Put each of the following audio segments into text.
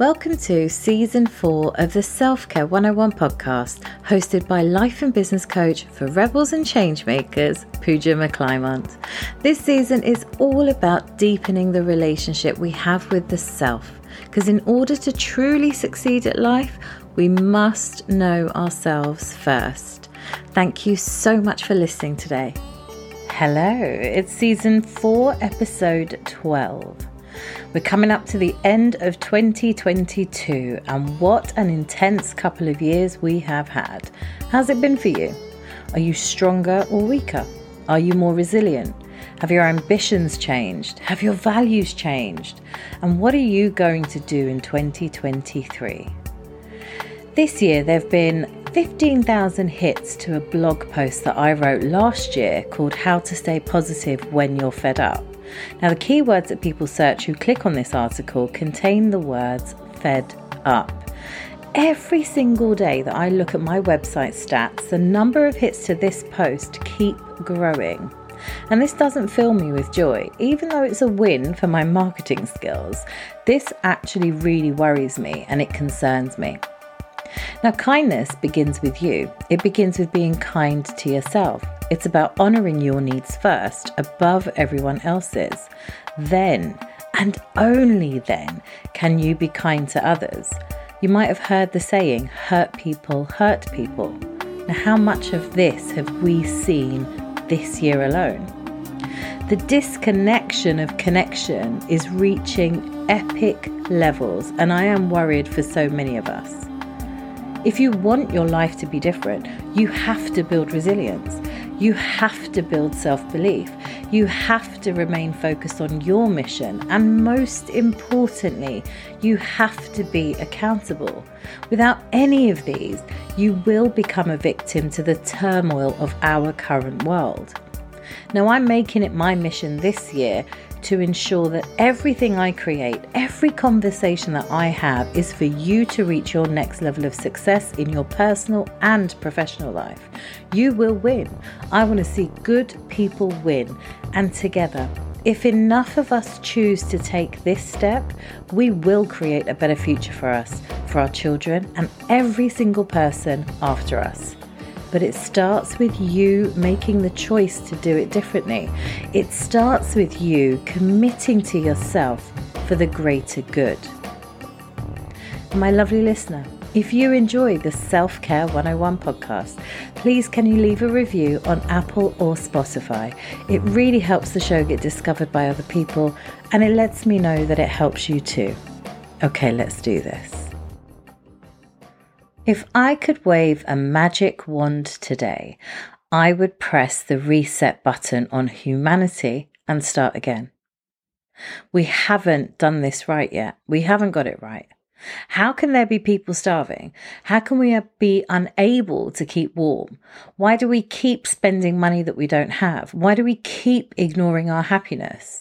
Welcome to Season 4 of the Self-Care 101 podcast, hosted by life and business coach for rebels and changemakers, Pooja McClymont. This season is all about deepening the relationship we have with the self, because in order to truly succeed at life, we must know ourselves first. Thank you so much for listening today. Hello, it's Season 4, Episode 12. We're coming up to the end of 2022, and what an intense couple of years we have had. How's it been for you? Are you stronger or weaker? Are you more resilient? Have your ambitions changed? Have your values changed? And what are you going to do in 2023? This year there have been 15,000 hits to a blog post that I wrote last year called How to Stay Positive When You're Fed Up. Now, the keywords that people search who click on this article contain the words fed up. Every single day that I look at my website stats, the number of hits to this post keep growing. And this doesn't fill me with joy, even though it's a win for my marketing skills. This actually really worries me and it concerns me. Now, kindness begins with you. It begins with being kind to yourself. It's about honouring your needs first, above everyone else's. Then, and only then, can you be kind to others. You might have heard the saying, hurt people hurt people. Now, how much of this have we seen this year alone? The disconnection of connection is reaching epic levels, and I am worried for so many of us. If you want your life to be different, you have to build resilience. You have to build self-belief. You have to remain focused on your mission. And most importantly, you have to be accountable. Without any of these, you will become a victim to the turmoil of our current world. Now, I'm making it my mission this year to ensure that everything I create, every conversation that I have, is for you to reach your next level of success in your personal and professional life. You will win. I want to see good people win. And together, if enough of us choose to take this step, we will create a better future for us, for our children, and every single person after us. But it starts with you making the choice to do it differently. It starts with you committing to yourself for the greater good. My lovely listener, if you enjoy the Self-Care 101 podcast, please can you leave a review on Apple or Spotify. It really helps the show get discovered by other people, and it lets me know that it helps you too. Okay, let's do this. If I could wave a magic wand today, I would press the reset button on humanity and start again. We haven't done this right yet. We haven't got it right. How can there be people starving? How can we be unable to keep warm? Why do we keep spending money that we don't have? Why do we keep ignoring our happiness?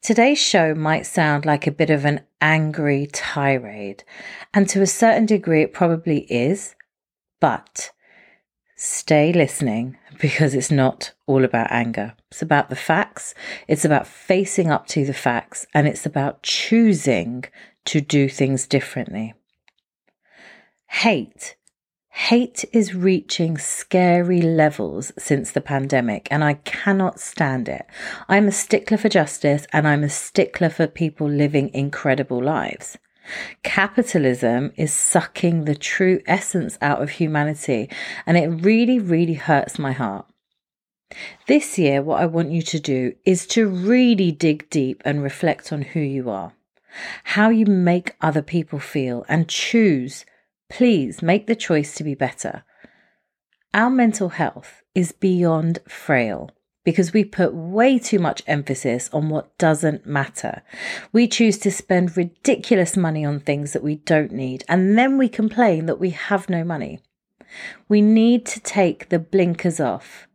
Today's show might sound like a bit of an angry tirade, and to a certain degree it probably is, but stay listening because it's not all about anger. It's about the facts, it's about facing up to the facts, and it's about choosing to do things differently. Hate is reaching scary levels since the pandemic, and I cannot stand it. I'm a stickler for justice, and I'm a stickler for people living incredible lives. Capitalism is sucking the true essence out of humanity, and it really, really hurts my heart. This year, what I want you to do is to really dig deep and reflect on who you are, how you make other people feel, and choose. Please make the choice to be better. Our mental health is beyond frail because we put way too much emphasis on what doesn't matter. We choose to spend ridiculous money on things that we don't need, and then we complain that we have no money. We need to take the blinkers off.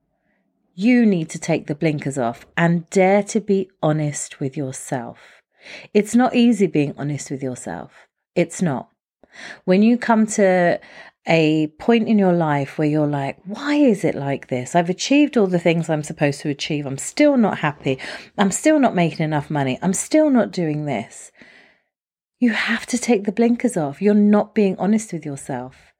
You need to take the blinkers off and dare to be honest with yourself. It's not easy being honest with yourself. It's not. When you come to a point in your life where you're like, why is it like this? I've achieved all the things I'm supposed to achieve. I'm still not happy. I'm still not making enough money. I'm still not doing this. You have to take the blinkers off. You're not being honest with yourself.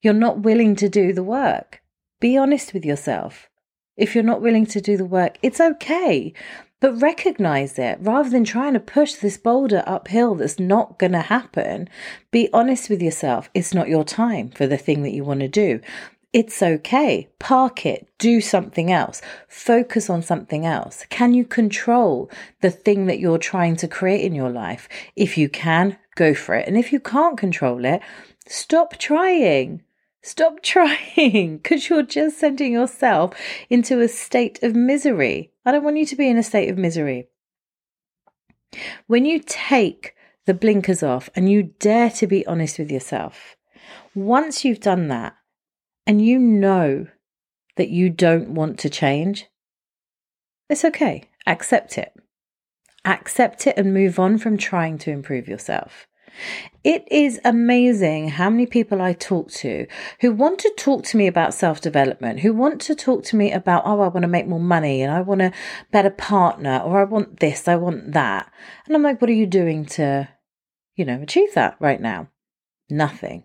You're not willing to do the work. Be honest with yourself. If you're not willing to do the work, it's okay. But recognize it rather than trying to push this boulder uphill that's not going to happen. Be honest with yourself. It's not your time for the thing that you want to do. It's okay. Park it. Do something else. Focus on something else. Can you control the thing that you're trying to create in your life? If you can, go for it. And if you can't control it, stop trying. Stop trying, because you're just sending yourself into a state of misery. I don't want you to be in a state of misery. When you take the blinkers off and you dare to be honest with yourself, once you've done that, and you know that you don't want to change, it's okay. Accept it. Accept it and move on from trying to improve yourself. It is amazing how many people I talk to who want to talk to me about self-development, who want to talk to me about, oh, I want to make more money and I want a better partner, or I want this, I want that. And I'm like, what are you doing to, achieve that right now? Nothing.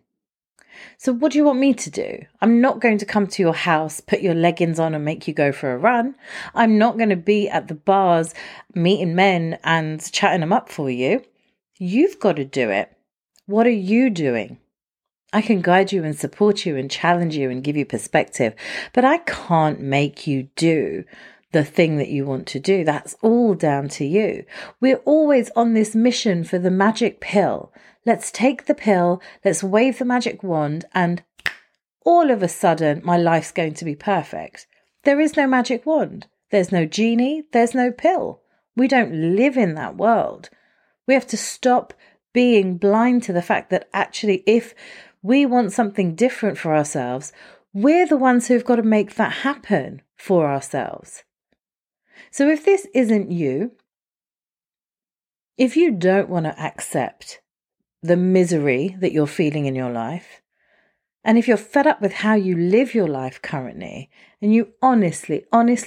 So what do you want me to do? I'm not going to come to your house, put your leggings on and make you go for a run. I'm not going to be at the bars meeting men and chatting them up for you. You've got to do it. What are you doing? I can guide you and support you and challenge you and give you perspective, but I can't make you do the thing that you want to do. That's all down to you. We're always on this mission for the magic pill. Let's take the pill, let's wave the magic wand, and all of a sudden, my life's going to be perfect. There is no magic wand. There's no genie. There's no pill. We don't live in that world. We have to stop being blind to the fact that actually, if we want something different for ourselves, we're the ones who've got to make that happen for ourselves. So if this isn't you, if you don't want to accept the misery that you're feeling in your life, and if you're fed up with how you live your life currently, and you honestly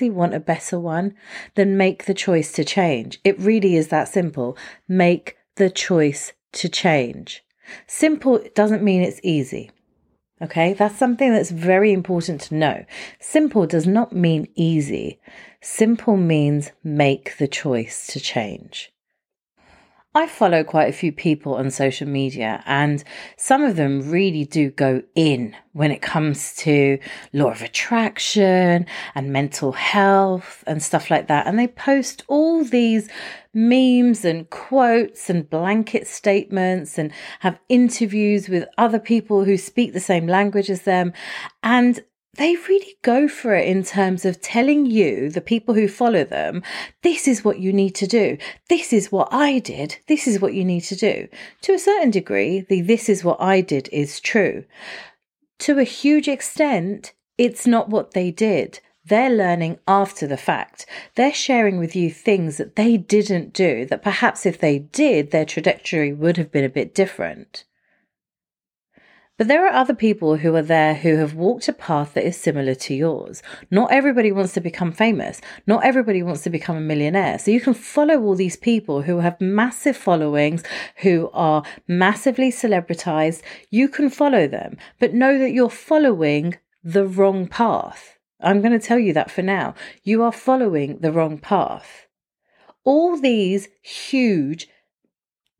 want a better one, then make the choice to change. It really is that simple. Make the choice to change. Simple doesn't mean it's easy. Okay, that's something that's very important to know. Simple does not mean easy. Simple means make the choice to change. I follow quite a few people on social media, and some of them really do go in when it comes to law of attraction and mental health and stuff like that. And they post all these memes and quotes and blanket statements and have interviews with other people who speak the same language as them. And they really go for it in terms of telling you, the people who follow them, this is what you need to do. This is what I did. This is what you need to do. To a certain degree, the this is what I did is true. To a huge extent, it's not what they did. They're learning after the fact. They're sharing with you things that they didn't do, that perhaps if they did, their trajectory would have been a bit different. But there are other people who are there who have walked a path that is similar to yours. Not everybody wants to become famous. Not everybody wants to become a millionaire. So you can follow all these people who have massive followings, who are massively celebritized. You can follow them, but know that you're following the wrong path. I'm going to tell you that for now. You are following the wrong path. All these huge,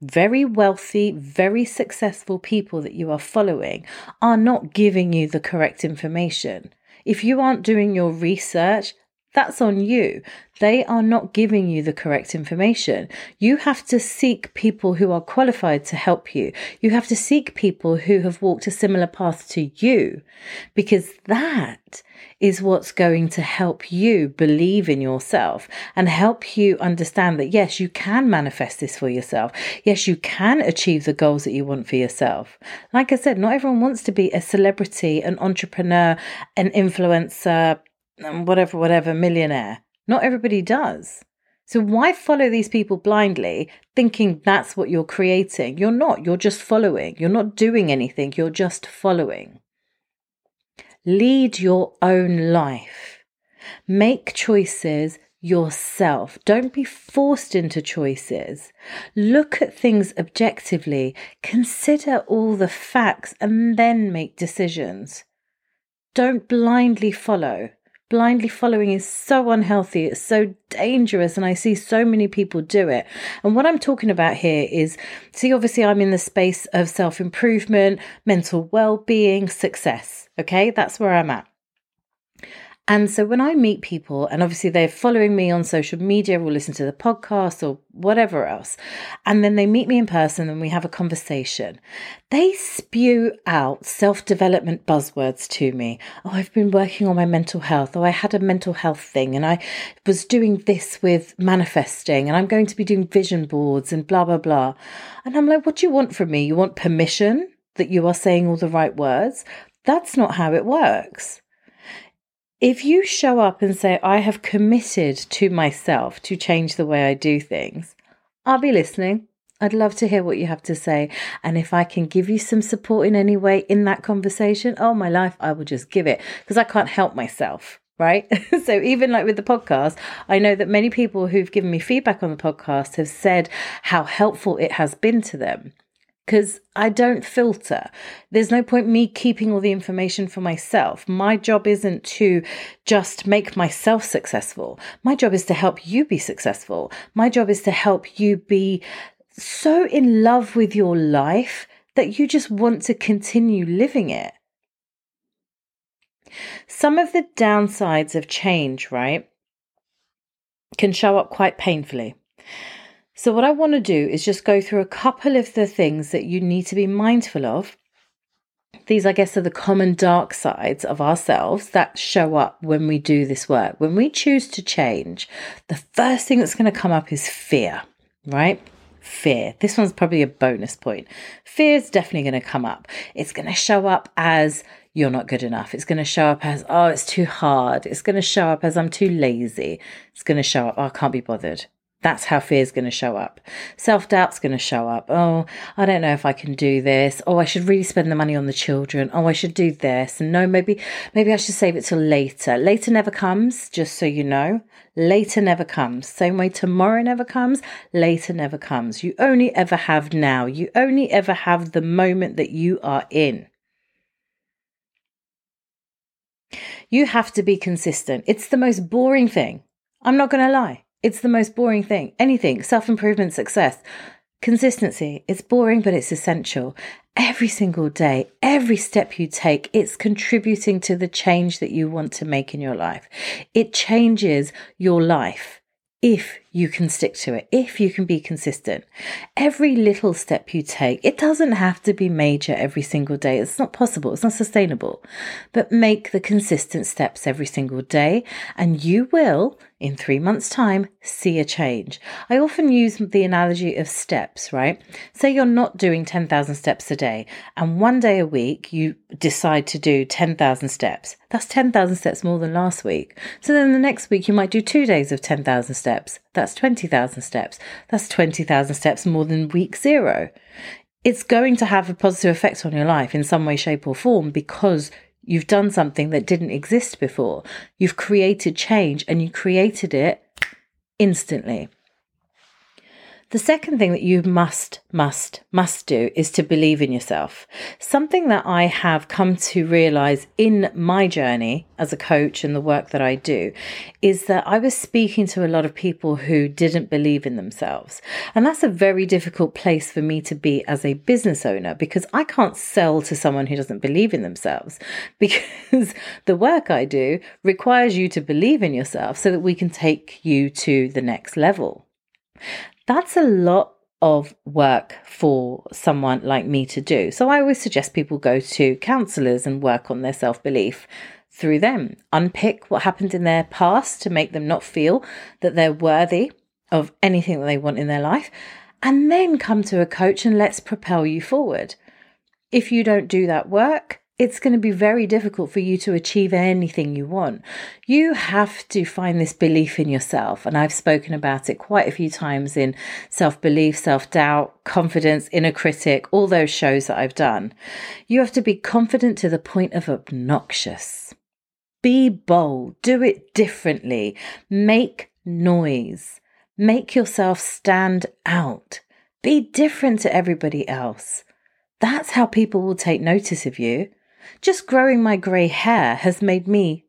very wealthy, very successful people that you are following are not giving you the correct information. If you aren't doing your research, that's on you. They are not giving you the correct information. You have to seek people who are qualified to help you. You have to seek people who have walked a similar path to you, because that is what's going to help you believe in yourself and help you understand that, yes, you can manifest this for yourself. Yes, you can achieve the goals that you want for yourself. Like I said, not everyone wants to be a celebrity, an entrepreneur, an influencer, whatever, millionaire. Not everybody does. So why follow these people blindly, thinking that's what you're creating? You're not. You're just following. You're not doing anything. You're just following. Lead your own life. Make choices yourself. Don't be forced into choices. Look at things objectively. Consider all the facts and then make decisions. Don't blindly follow. Blindly following is so unhealthy. It's so dangerous. And I see so many people do it. And what I'm talking about here is, see, obviously I'm in the space of self-improvement, mental well-being, success. Okay, that's where I'm at. And so when I meet people, and obviously they're following me on social media or listen to the podcast or whatever else, and then they meet me in person and we have a conversation, they spew out self-development buzzwords to me. Oh, I've been working on my mental health, or I had a mental health thing and I was doing this with manifesting and I'm going to be doing vision boards and blah, blah, blah. And I'm like, what do you want from me? You want permission that you are saying all the right words? That's not how it works. If you show up and say, I have committed to myself to change the way I do things, I'll be listening. I'd love to hear what you have to say. And if I can give you some support in any way in that conversation, oh, my life, I will just give it, because I can't help myself, right? So even like with the podcast, I know that many people who've given me feedback on the podcast have said how helpful it has been to them. Because I don't filter. There's no point me keeping all the information for myself. My job isn't to just make myself successful. My job is to help you be successful. My job is to help you be so in love with your life that you just want to continue living it. Some of the downsides of change, right, can show up quite painfully. So what I want to do is just go through a couple of the things that you need to be mindful of. These, I guess, are the common dark sides of ourselves that show up when we do this work. When we choose to change, the first thing that's going to come up is fear, right? Fear. This one's probably a bonus point. Fear is definitely going to come up. It's going to show up as you're not good enough. It's going to show up as, oh, it's too hard. It's going to show up as I'm too lazy. It's going to show up, oh, I can't be bothered. That's how fear is going to show up. Self-doubt's going to show up. Oh, I don't know if I can do this. Oh, I should really spend the money on the children. Oh, I should do this. And no, maybe I should save it till later. Later never comes, just so you know. Later never comes. Same way tomorrow never comes, later never comes. You only ever have now. You only ever have the moment that you are in. You have to be consistent. It's the most boring thing. I'm not going to lie. It's the most boring thing. Anything, self-improvement, success, consistency. It's boring, but it's essential. Every single day, every step you take, it's contributing to the change that you want to make in your life. It changes your life if you can stick to it, if you can be consistent. Every little step you take, it doesn't have to be major every single day. It's not possible. It's not sustainable. But make the consistent steps every single day, and you will, in 3 months' time, see a change. I often use the analogy of steps, right? Say you're not doing 10,000 steps a day, and one day a week you decide to do 10,000 steps. That's 10,000 steps more than last week. So then the next week you might do 2 days of 10,000 steps. That's 20,000 steps. That's 20,000 steps more than week 0. It's going to have a positive effect on your life in some way, shape or form, because you've done something that didn't exist before. You've created change, and you created it instantly. The second thing that you must do is to believe in yourself. Something that I have come to realize in my journey as a coach and the work that I do is that I was speaking to a lot of people who didn't believe in themselves. And that's a very difficult place for me to be as a business owner, because I can't sell to someone who doesn't believe in themselves, because the work I do requires you to believe in yourself so that we can take you to the next level. That's a lot of work for someone like me to do. So I always suggest people go to counsellors and work on their self-belief through them. Unpick what happened in their past to make them not feel that they're worthy of anything that they want in their life. And then come to a coach and let's propel you forward. If you don't do that work, it's going to be very difficult for you to achieve anything you want. You have to find this belief in yourself. And I've spoken about it quite a few times in self-belief, self-doubt, confidence, inner critic, all those shows that I've done. You have to be confident to the point of obnoxious. Be bold. Do it differently. Make noise. Make yourself stand out. Be different to everybody else. That's how people will take notice of you. Just growing my grey hair has made me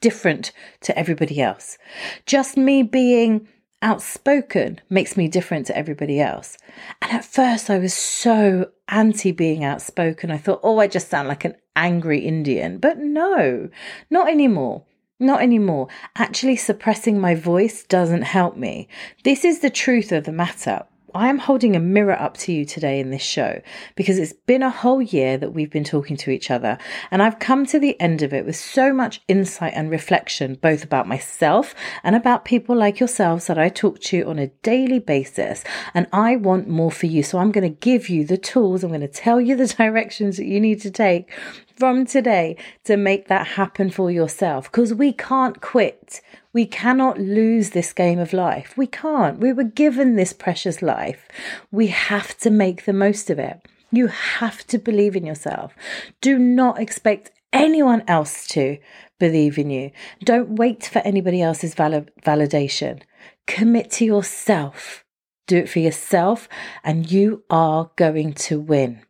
different to everybody else. Just me being outspoken makes me different to everybody else. And at first I was so anti being outspoken. I thought, oh, I just sound like an angry Indian. But no, not anymore. Not anymore. Actually, suppressing my voice doesn't help me. This is the truth of the matter. I am holding a mirror up to you today in this show because it's been a whole year that we've been talking to each other, and I've come to the end of it with so much insight and reflection, both about myself and about people like yourselves that I talk to on a daily basis, and I want more for you. So I'm going to give you the tools. I'm going to tell you the directions that you need to take from today to make that happen for yourself, because we can't quit. We cannot lose this game of life. We can't. We were given this precious life. We have to make the most of it. You have to believe in yourself. Do not expect anyone else to believe in you. Don't wait for anybody else's validation. Commit to yourself. Do it for yourself, and you are going to win.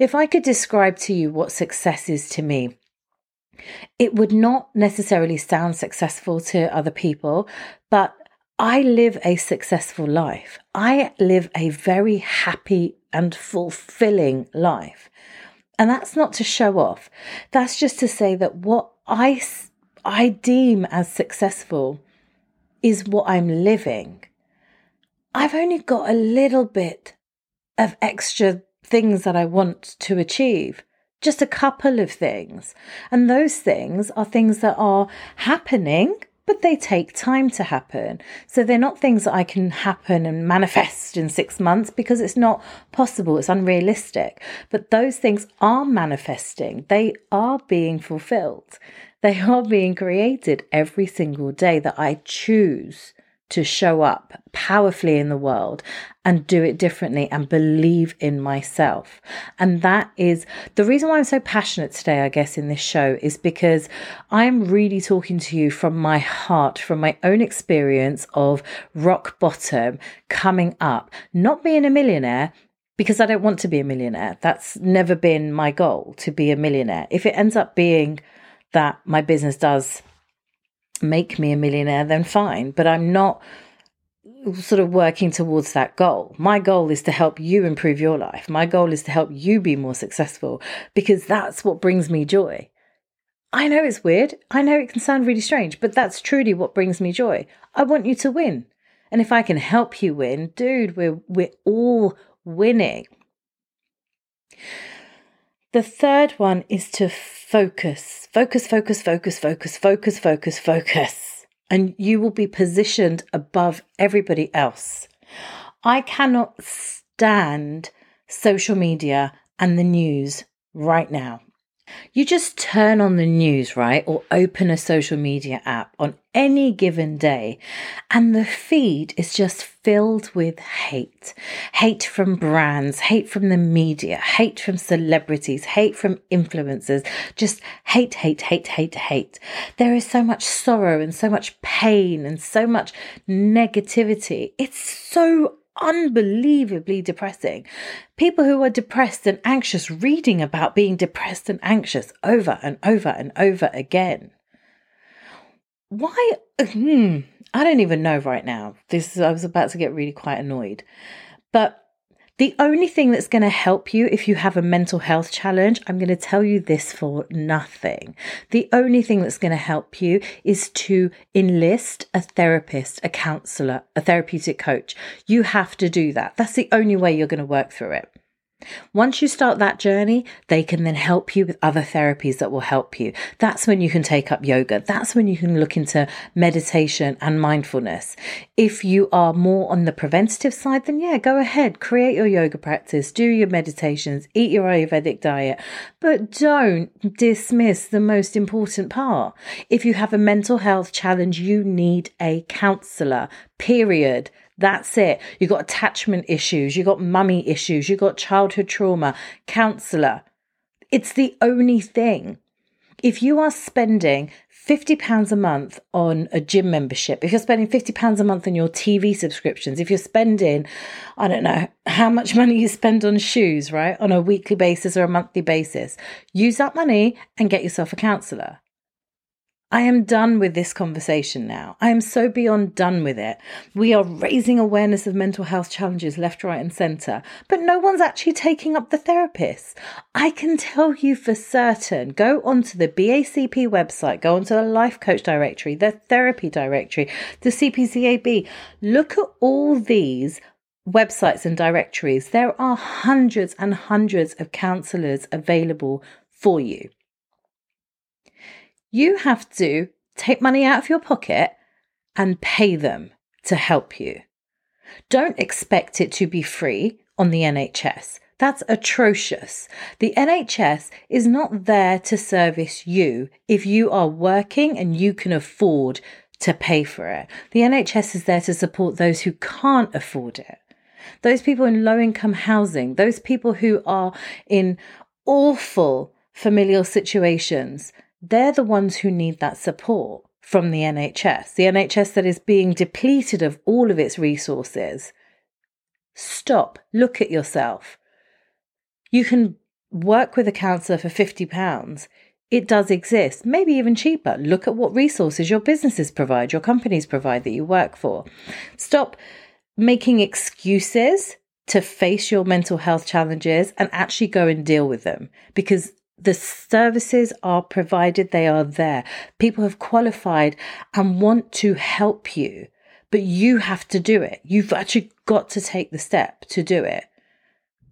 If I could describe to you what success is to me, it would not necessarily sound successful to other people, but I live a successful life. I live a very happy and fulfilling life. And that's not to show off. That's just to say that what I deem as successful is what I'm living. I've only got a little bit of extra things that I want to achieve. Just a couple of things. And those things are things that are happening, but they take time to happen. So they're not things that I can happen and manifest in 6 months, because it's not possible. It's unrealistic. But those things are manifesting. They are being fulfilled. They are being created every single day that I choose to show up powerfully in the world and do it differently and believe in myself. And that is the reason why I'm so passionate today, I guess, in this show, is because I'm really talking to you from my heart, from my own experience of rock bottom, coming up, not being a millionaire, because I don't want to be a millionaire. That's never been my goal, to be a millionaire. If it ends up being that my business does make me a millionaire, then fine, but I'm not sort of working towards that goal. My goal is to help you improve your life. My goal is to help you be more successful, because that's what brings me joy. I know it's weird. I know it can sound really strange, but that's truly what brings me joy. I want you to win. And if I can help you win, dude, we're all winning. The third one is to focus, focus, focus, focus, focus, focus, focus, focus, and you will be positioned above everybody else. I cannot stand social media and the news right now. You just turn on the news, right, or open a social media app on any given day, and the feed is just filled with hate. Hate from brands, hate from the media, hate from celebrities, hate from influencers, just hate, hate, hate, hate, hate. There is so much sorrow and so much pain and so much negativity. It's so unbelievably depressing. People who are depressed and anxious reading about being depressed and anxious over and over and over again. Why? I don't even know right now. I was about to get really quite annoyed. But the only thing that's going to help you if you have a mental health challenge, I'm going to tell you this for nothing. The only thing that's going to help you is to enlist a therapist, a counselor, a therapeutic coach. You have to do that. That's the only way you're going to work through it. Once you start that journey, they can then help you with other therapies that will help you. That's when you can take up yoga. That's when you can look into meditation and mindfulness. If you are more on the preventative side, then yeah, go ahead, create your yoga practice, do your meditations, eat your Ayurvedic diet, but don't dismiss the most important part. If you have a mental health challenge, you need a counselor, period. That's it. You've got attachment issues, you've got mummy issues, you've got childhood trauma, counselor. It's the only thing. If you are spending £50 a month on a gym membership, if you're spending £50 a month on your TV subscriptions, if you're spending, I don't know, how much money you spend on shoes, right, on a weekly basis or a monthly basis, use that money and get yourself a counsellor. I am done with this conversation now. I am so beyond done with it. We are raising awareness of mental health challenges left, right, and centre, but no one's actually taking up the therapists. I can tell you for certain, go onto the BACP website, go onto the Life Coach Directory, the Therapy Directory, the CPCAB. Look at all these websites and directories. There are hundreds and hundreds of counsellors available for you. You have to take money out of your pocket and pay them to help you. Don't expect it to be free on the NHS. That's atrocious. The NHS is not there to service you if you are working and you can afford to pay for it. The NHS is there to support those who can't afford it. Those people in low-income housing, those people who are in awful familial situations, they're the ones who need that support from the NHS. The NHS that is being depleted of all of its resources. Stop. Look at yourself. You can work with a counsellor for £50. It does exist. Maybe even cheaper. Look at what resources your businesses provide, your companies provide that you work for. Stop making excuses to face your mental health challenges and actually go and deal with them, because the services are provided, they are there. People have qualified and want to help you, but you have to do it. You've actually got to take the step to do it.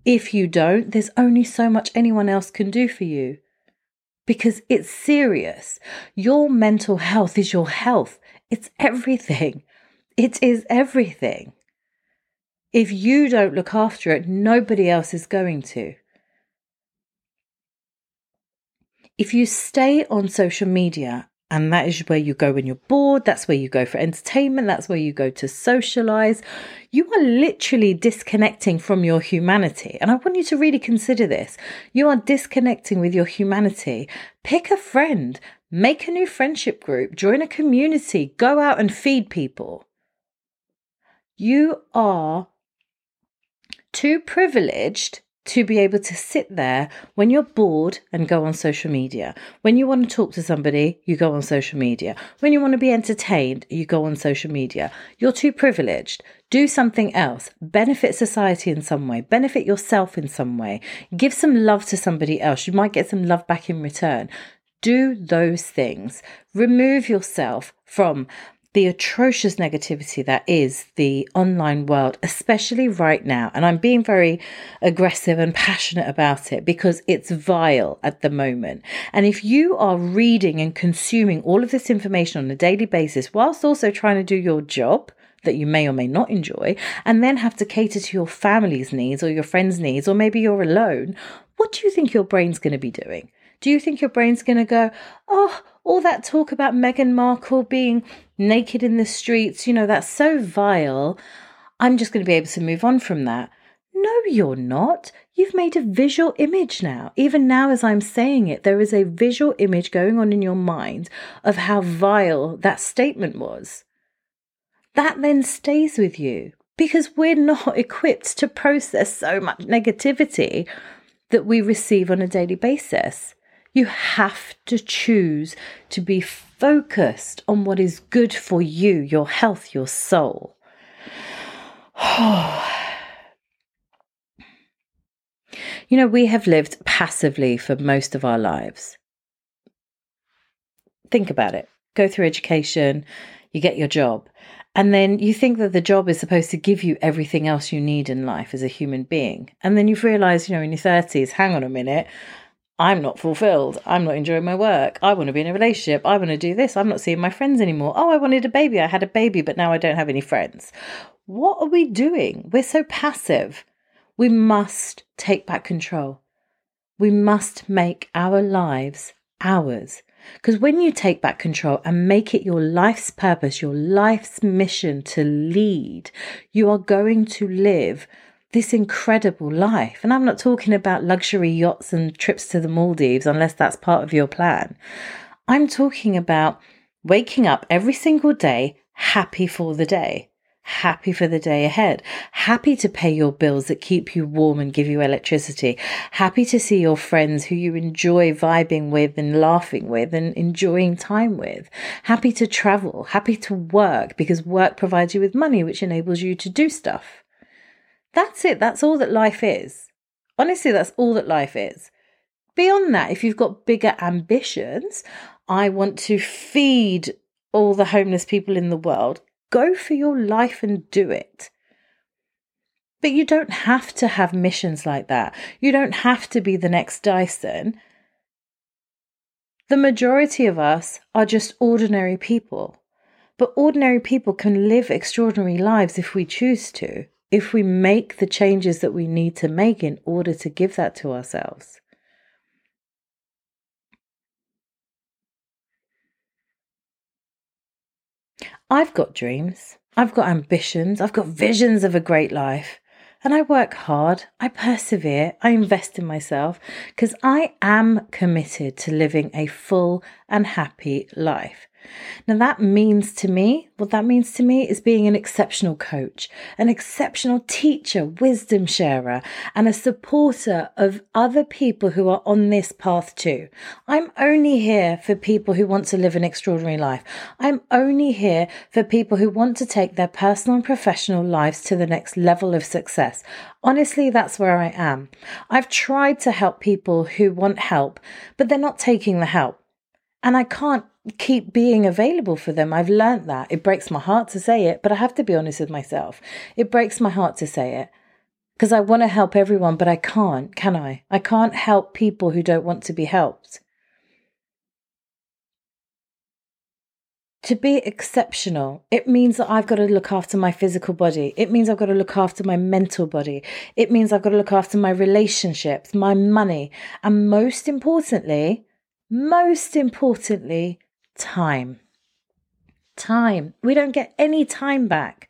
If you don't, there's only so much anyone else can do for you, because it's serious. Your mental health is your health. It's everything. It is everything. If you don't look after it, nobody else is going to. If you stay on social media, and that is where you go when you're bored, that's where you go for entertainment, that's where you go to socialise, you are literally disconnecting from your humanity. And I want you to really consider this. You are disconnecting with your humanity. Pick a friend, make a new friendship group, join a community, go out and feed people. You are too privileged to be able to sit there when you're bored and go on social media. When you want to talk to somebody, you go on social media. When you want to be entertained, you go on social media. You're too privileged. Do something else. Benefit society in some way. Benefit yourself in some way. Give some love to somebody else. You might get some love back in return. Do those things. Remove yourself from the atrocious negativity that is the online world, especially right now. And I'm being very aggressive and passionate about it because it's vile at the moment. And if you are reading and consuming all of this information on a daily basis, whilst also trying to do your job that you may or may not enjoy, and then have to cater to your family's needs or your friends' needs, or maybe you're alone, what do you think your brain's going to be doing? Do you think your brain's going to go, oh, all that talk about Meghan Markle being naked in the streets, you know, that's so vile, I'm just going to be able to move on from that? No, you're not. You've made a visual image now. Even now as I'm saying it, there is a visual image going on in your mind of how vile that statement was. That then stays with you because we're not equipped to process so much negativity that we receive on a daily basis. You have to choose to be focused on what is good for you, your health, your soul. You know, we have lived passively for most of our lives. Think about it. Go through education, you get your job, and then you think that the job is supposed to give you everything else you need in life as a human being. And then you've realised, you know, in your 30s, hang on a minute, I'm not fulfilled. I'm not enjoying my work. I want to be in a relationship. I want to do this. I'm not seeing my friends anymore. Oh, I wanted a baby. I had a baby, but now I don't have any friends. What are we doing? We're so passive. We must take back control. We must make our lives ours. Because when you take back control and make it your life's purpose, your life's mission to lead, you are going to live this incredible life. And I'm not talking about luxury yachts and trips to the Maldives, unless that's part of your plan. I'm talking about waking up every single day happy for the day, happy for the day ahead, happy to pay your bills that keep you warm and give you electricity, happy to see your friends who you enjoy vibing with and laughing with and enjoying time with, happy to travel, happy to work because work provides you with money, which enables you to do stuff. That's it. That's all that life is. Honestly, that's all that life is. Beyond that, if you've got bigger ambitions, I want to feed all the homeless people in the world, go for your life and do it. But you don't have to have missions like that. You don't have to be the next Dyson. The majority of us are just ordinary people, but ordinary people can live extraordinary lives if we choose to, if we make the changes that we need to make in order to give that to ourselves. I've got dreams, I've got ambitions, I've got visions of a great life, and I work hard, I persevere, I invest in myself because I am committed to living a full and happy life. Now that means to me, what that means to me is being an exceptional coach, an exceptional teacher, wisdom sharer, and a supporter of other people who are on this path too. I'm only here for people who want to live an extraordinary life. I'm only here for people who want to take their personal and professional lives to the next level of success. Honestly, that's where I am. I've tried to help people who want help, but they're not taking the help. And I can't keep being available for them. I've learnt that. It breaks my heart to say it, but I have to be honest with myself. It breaks my heart to say it because I want to help everyone, but I can't, can I? I can't help people who don't want to be helped. To be exceptional, it means that I've got to look after my physical body. It means I've got to look after my mental body. It means I've got to look after my relationships, my money, and most importantly, time. Time. We don't get any time back.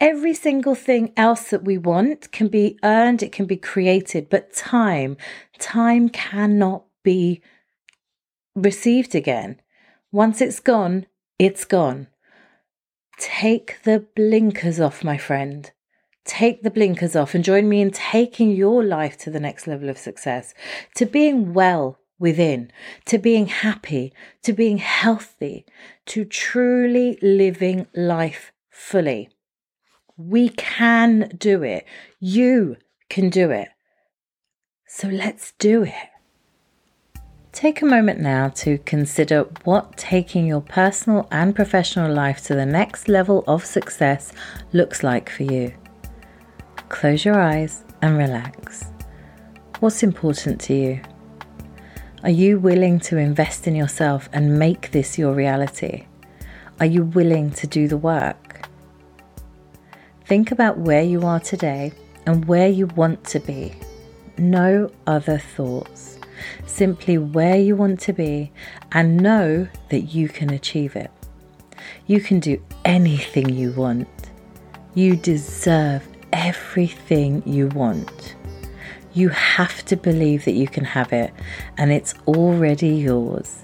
Every single thing else that we want can be earned, it can be created, but time cannot be received again. Once it's gone, it's gone. Take the blinkers off, my friend. Take the blinkers off and join me in taking your life to the next level of success, to being well within, to being happy, to being healthy, to truly living life fully. We can do it. You can do it. So let's do it. Take a moment now to consider what taking your personal and professional life to the next level of success looks like for you. Close your eyes and relax. What's important to you? Are you willing to invest in yourself and make this your reality? Are you willing to do the work? Think about where you are today and where you want to be. No other thoughts. Simply where you want to be and know that you can achieve it. You can do anything you want. You deserve everything you want. You have to believe that you can have it and it's already yours.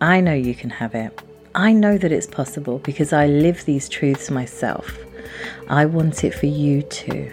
I know you can have it. I know that it's possible because I live these truths myself. I want it for you too.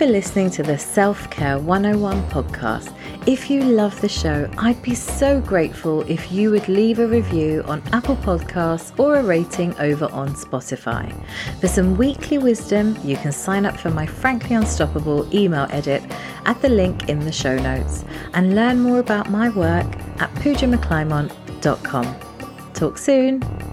for listening to the Self-Care 101 podcast. If you love the show, I'd be so grateful if you would leave a review on Apple Podcasts or a rating over on Spotify. For some weekly wisdom, you can sign up for my Frankly Unstoppable email edit at the link in the show notes and learn more about my work at PoojaMcClymont.com. Talk soon.